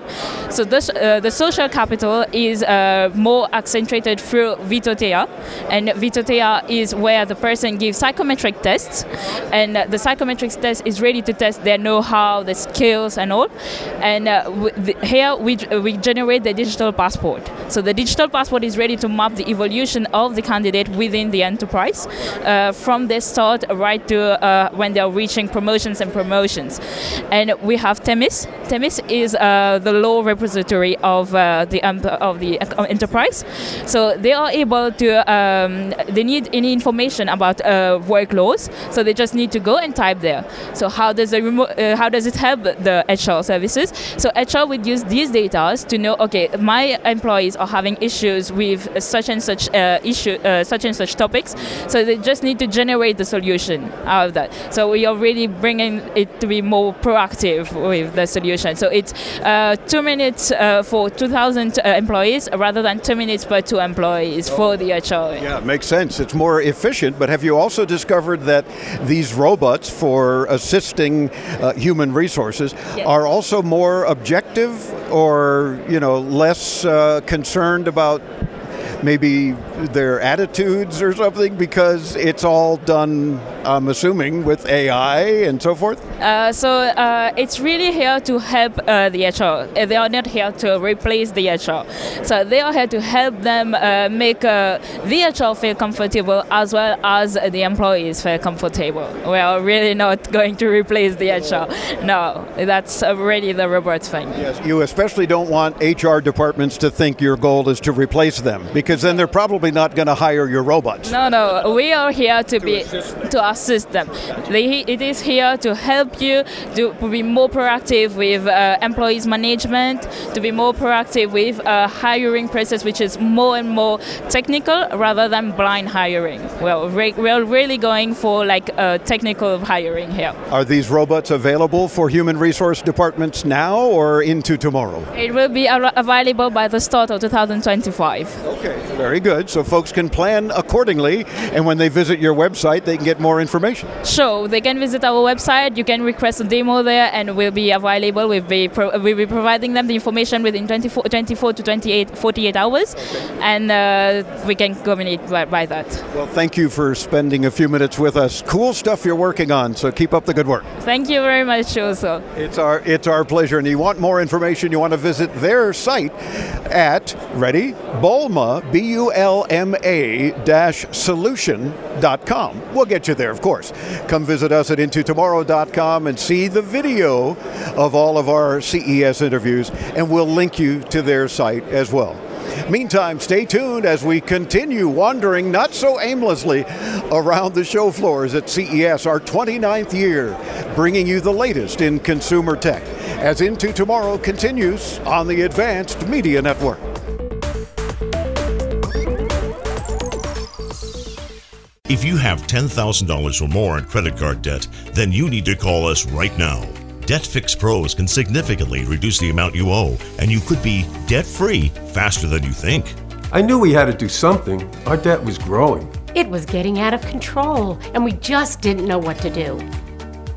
So this, uh, the social capital is uh, more accentuated through Vitotea, and Vitotea is where the person gives psychometric tests, and uh, the psychometric test is ready to test their know-how, their skills, and all. And uh, w- the, here we uh, we generate the digital passport. So the digital passport is ready to map the evolution of the candidate within the enterprise, uh, from their start right to uh, when they are reaching promotions and promotions. And we have Temis. Temis. Temis is uh, the law repository of uh, the um, of the enterprise. So they are able to, um, they need any information about uh, work laws, so they just need to go and type there. So how does the remo- uh, how does it help the H R services? So H R would use these data to know, okay, my employees are having issues with such and such uh, issue, uh, such and such topics. So they just need to generate the solution out of that. So we are really bringing it to be more proactive with the solution. So it's uh, two minutes uh, for two thousand uh, employees rather than two minutes per two employees oh. for the H R. Yeah, it makes sense. It's more efficient. But have you also discovered that these robots for assisting uh, human resources yes. are also more objective, or, you know, less uh, concerned about maybe their attitudes or something, because it's all done, I'm assuming, with A I and so forth? Uh, so uh, it's really here to help uh, the H R. They are not here to replace the H R. So they are here to help them uh, make uh, the H R feel comfortable as well as the employees feel comfortable. We are really not going to replace the H R. No, that's already the robot thing. Yes, you especially don't want H R departments to think your goal is to replace them, because then they're probably not going to hire your robots. No, no, we are here to, to be assist to assist them. They, it is here to help you to be more proactive with uh, employees management, to be more proactive with uh, hiring process, which is more and more technical rather than blind hiring. Well, re- we're really going for like uh, technical hiring here. Are these robots available for human resource departments now or into tomorrow? It will be av- available by the start of twenty twenty-five. Okay, very good. So folks can plan accordingly, and when they visit your website, they can get more information. Sure, they can visit our website. You can request a demo there, and we'll be available. We'll be pro- we'll be providing them the information within twenty-four to forty-eight hours, and uh, we can communicate by, by that. Well, thank you for spending a few minutes with us. Cool stuff you're working on. So keep up the good work. Thank you very much, also. It's our it's our pleasure. And you want more information? You want to visit their site at ready Bulma. B U L M A dash solution dot com. We'll get you there, of course. Come visit us at into tomorrow dot com and see the video of all of our C E S interviews, and we'll link you to their site as well. Meantime, stay tuned as we continue wandering not so aimlessly around the show floors at C E S, our twenty-ninth year, bringing you the latest in consumer tech, as Into Tomorrow continues on the Advanced Media Network. If you have ten thousand dollars or more in credit card debt, then you need to call us right now. Debt Fix Pros can significantly reduce the amount you owe, and you could be debt-free faster than you think. I knew we had to do something. Our debt was growing. It was getting out of control, and we just didn't know what to do.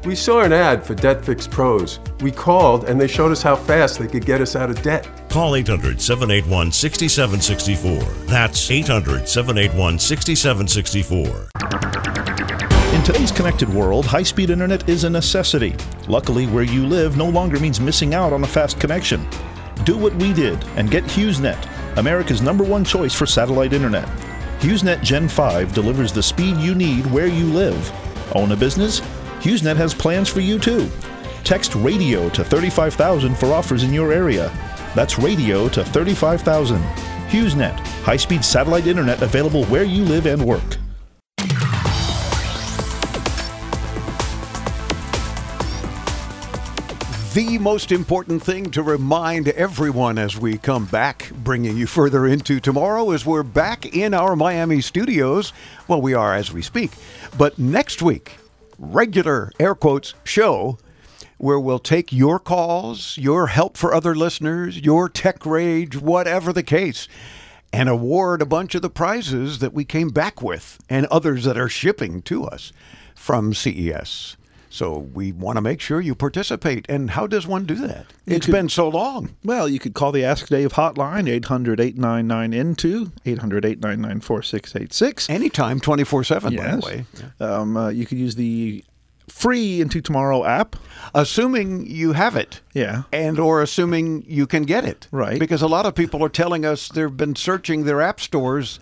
We saw an ad for Debt Fix Pros. We called, and they showed us how fast they could get us out of debt. Call eight hundred, seven eight one, six seven six four. That's eight hundred, seven eight one, six seven six four. In today's connected world, high-speed internet is a necessity. Luckily, where you live no longer means missing out on a fast connection. Do what we did and get HughesNet, America's number one choice for satellite internet. HughesNet Gen five delivers the speed you need where you live. Own a business? HughesNet has plans for you too. Text RADIO to thirty-five thousand for offers in your area. That's radio to thirty-five thousand. HughesNet, high-speed satellite internet available where you live and work. The most important thing to remind everyone as we come back, bringing you further into tomorrow, is we're back in our Miami studios. Well, we are as we speak. But next week, regular, air quotes, show, where we'll take your calls, your help for other listeners, your tech rage, whatever the case, and award a bunch of the prizes that we came back with and others that are shipping to us from C E S. So we want to make sure you participate. And how does one do that? You it's could, been so long. Well, you could call the Ask Dave hotline, eight hundred, eight nine nine, N two, eight hundred, eight nine nine, four six eight six. Anytime, twenty-four seven, yes. by the way. Yeah. Um, uh, you could use the free Into Tomorrow app, assuming you have it, yeah, and or assuming you can get it, right? Because a lot of people are telling us they've been searching their app stores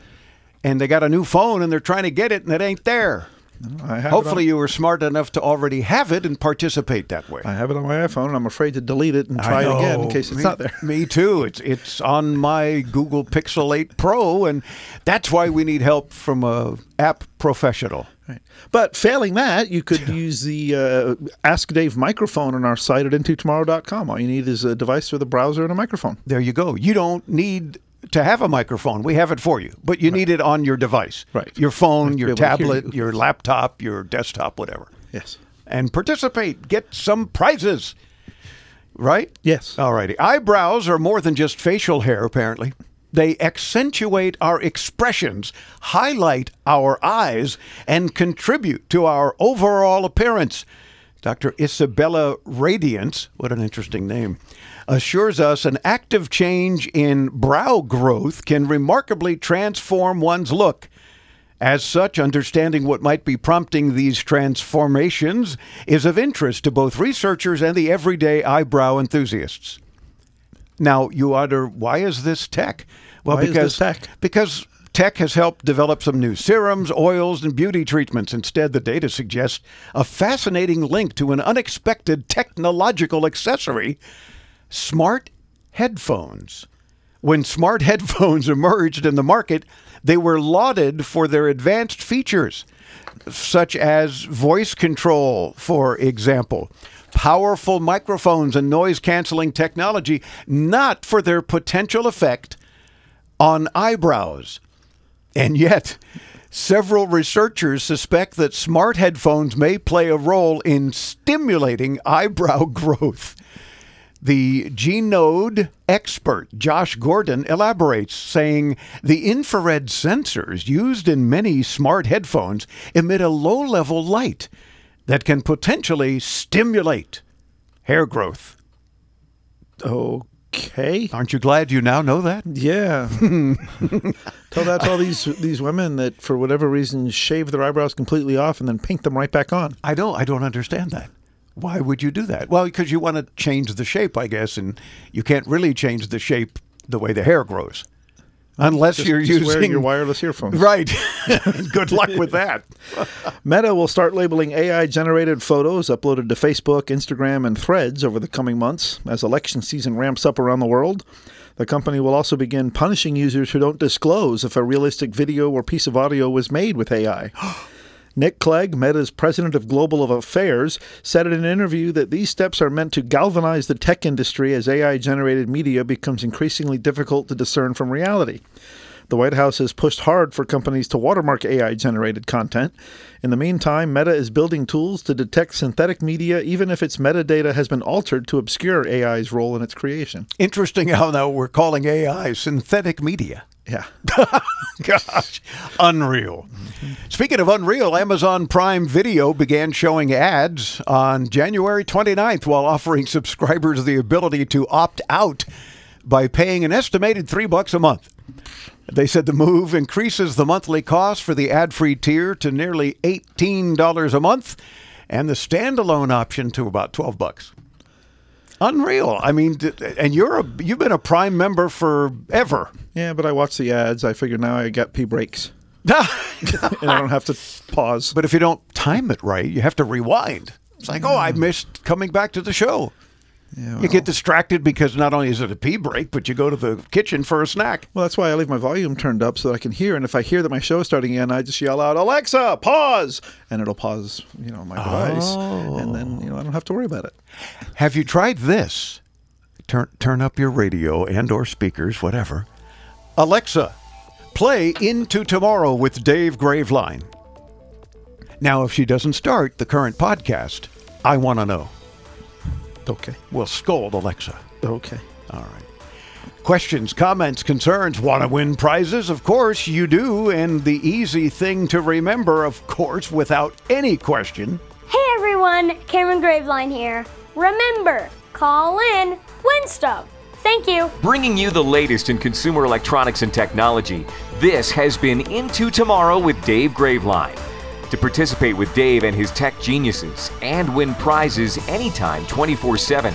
and they got a new phone and they're trying to get it and it ain't there. No, I have Hopefully you were smart enough to already have it and participate that way. I have it on my iPhone. I'm afraid to delete it and try it again in case it's me, not there. Me too. It's it's on my Google Pixel eight Pro, and that's why we need help from a app professional. Right. But failing that, you could use the uh, Ask Dave microphone on our site at into tomorrow dot com. All you need is a device with a browser and a microphone. There you go. You don't need to have a microphone. We have it for you, but you right. need it on your device. Right. Your phone, your tablet, you. your laptop, your desktop, whatever. Yes. And participate. Get some prizes. Right? Yes. All righty. Eyebrows are more than just facial hair, apparently. They accentuate our expressions, highlight our eyes, and contribute to our overall appearance. Doctor Isabella Radiance, what an interesting name, assures us an active change in brow growth can remarkably transform one's look. As such, understanding what might be prompting these transformations is of interest to both researchers and the everyday eyebrow enthusiasts. Now, you wonder, why is this tech? Well, why because, is this tech? Because tech has helped develop some new serums, oils, and beauty treatments. Instead, the data suggests a fascinating link to an unexpected technological accessory, smart headphones. When smart headphones emerged in the market, they were lauded for their advanced features, such as voice control, for example. Powerful microphones and noise-canceling technology, not for their potential effect on eyebrows. And yet, several researchers suspect that smart headphones may play a role in stimulating eyebrow growth. The Genode expert, Josh Gordon, elaborates, saying the infrared sensors used in many smart headphones emit a low-level light that can potentially stimulate hair growth. Okay. Aren't you glad you now know that? Yeah. Tell that to all these these women that, for whatever reason, shave their eyebrows completely off and then paint them right back on. I don't, I don't understand that. Why would you do that? Well, because you want to change the shape, I guess, and you can't really change the shape the way the hair grows. Unless just, you're just using wearing your wireless earphones. Right. Good luck with that. Meta will start labeling A I-generated photos uploaded to Facebook, Instagram, and Threads over the coming months as election season ramps up around the world. The company will also begin punishing users who don't disclose if a realistic video or piece of audio was made with A I. Nick Clegg, Meta's president of global affairs, said in an interview that these steps are meant to galvanize the tech industry as A I-generated media becomes increasingly difficult to discern from reality. The White House has pushed hard for companies to watermark A I-generated content. In the meantime, Meta is building tools to detect synthetic media, even if its metadata has been altered to obscure A I's role in its creation. Interesting how now we're calling A I synthetic media. Yeah. Gosh. Unreal. Mm-hmm. Speaking of unreal, Amazon Prime Video began showing ads on January twenty-ninth while offering subscribers the ability to opt out by paying an estimated three bucks a month. They said the move increases the monthly cost for the ad-free tier to nearly eighteen dollars a month and the standalone option to about twelve bucks. Unreal. I mean, and you're a, you've been a Prime member forever. Yeah, but I watch the ads. I figure now I got pee breaks. And I don't have to pause. But if you don't time it right, you have to rewind. It's like, oh, I missed coming back to the show. Yeah, well. You get distracted because not only is it a pee break, but you go to the kitchen for a snack. Well, that's why I leave my volume turned up so that I can hear. And if I hear that my show is starting again, I just yell out, "Alexa, pause!" And it'll pause, you know, my device. Oh. And then, you know, I don't have to worry about it. Have you tried this? Turn turn up your radio and or speakers, whatever. Alexa, play Into Tomorrow with Dave Graveline. Now, if she doesn't start the current podcast, I want to know. Okay. We'll scold Alexa. Okay. All right. Questions, comments, concerns, want to win prizes? Of course you do. And the easy thing to remember, of course, without any question. Hey, everyone. Cameron Graveline here. Remember, call in, win stuff. Thank you. Bringing you the latest in consumer electronics and technology, this has been Into Tomorrow with Dave Graveline. to participate with Dave and his tech geniuses and win prizes anytime twenty-four seven.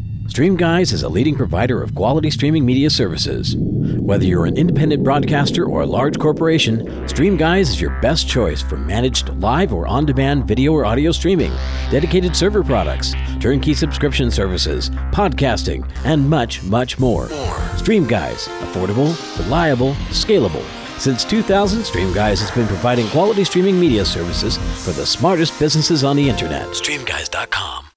StreamGuys is a leading provider of quality streaming media services. Whether you're an independent broadcaster or a large corporation, StreamGuys is your best choice for managed live or on-demand video or audio streaming, dedicated server products, turnkey subscription services, podcasting, and much, much more. StreamGuys, affordable, reliable, scalable. Since two thousand, StreamGuys has been providing quality streaming media services for the smartest businesses on the internet. StreamGuys dot com.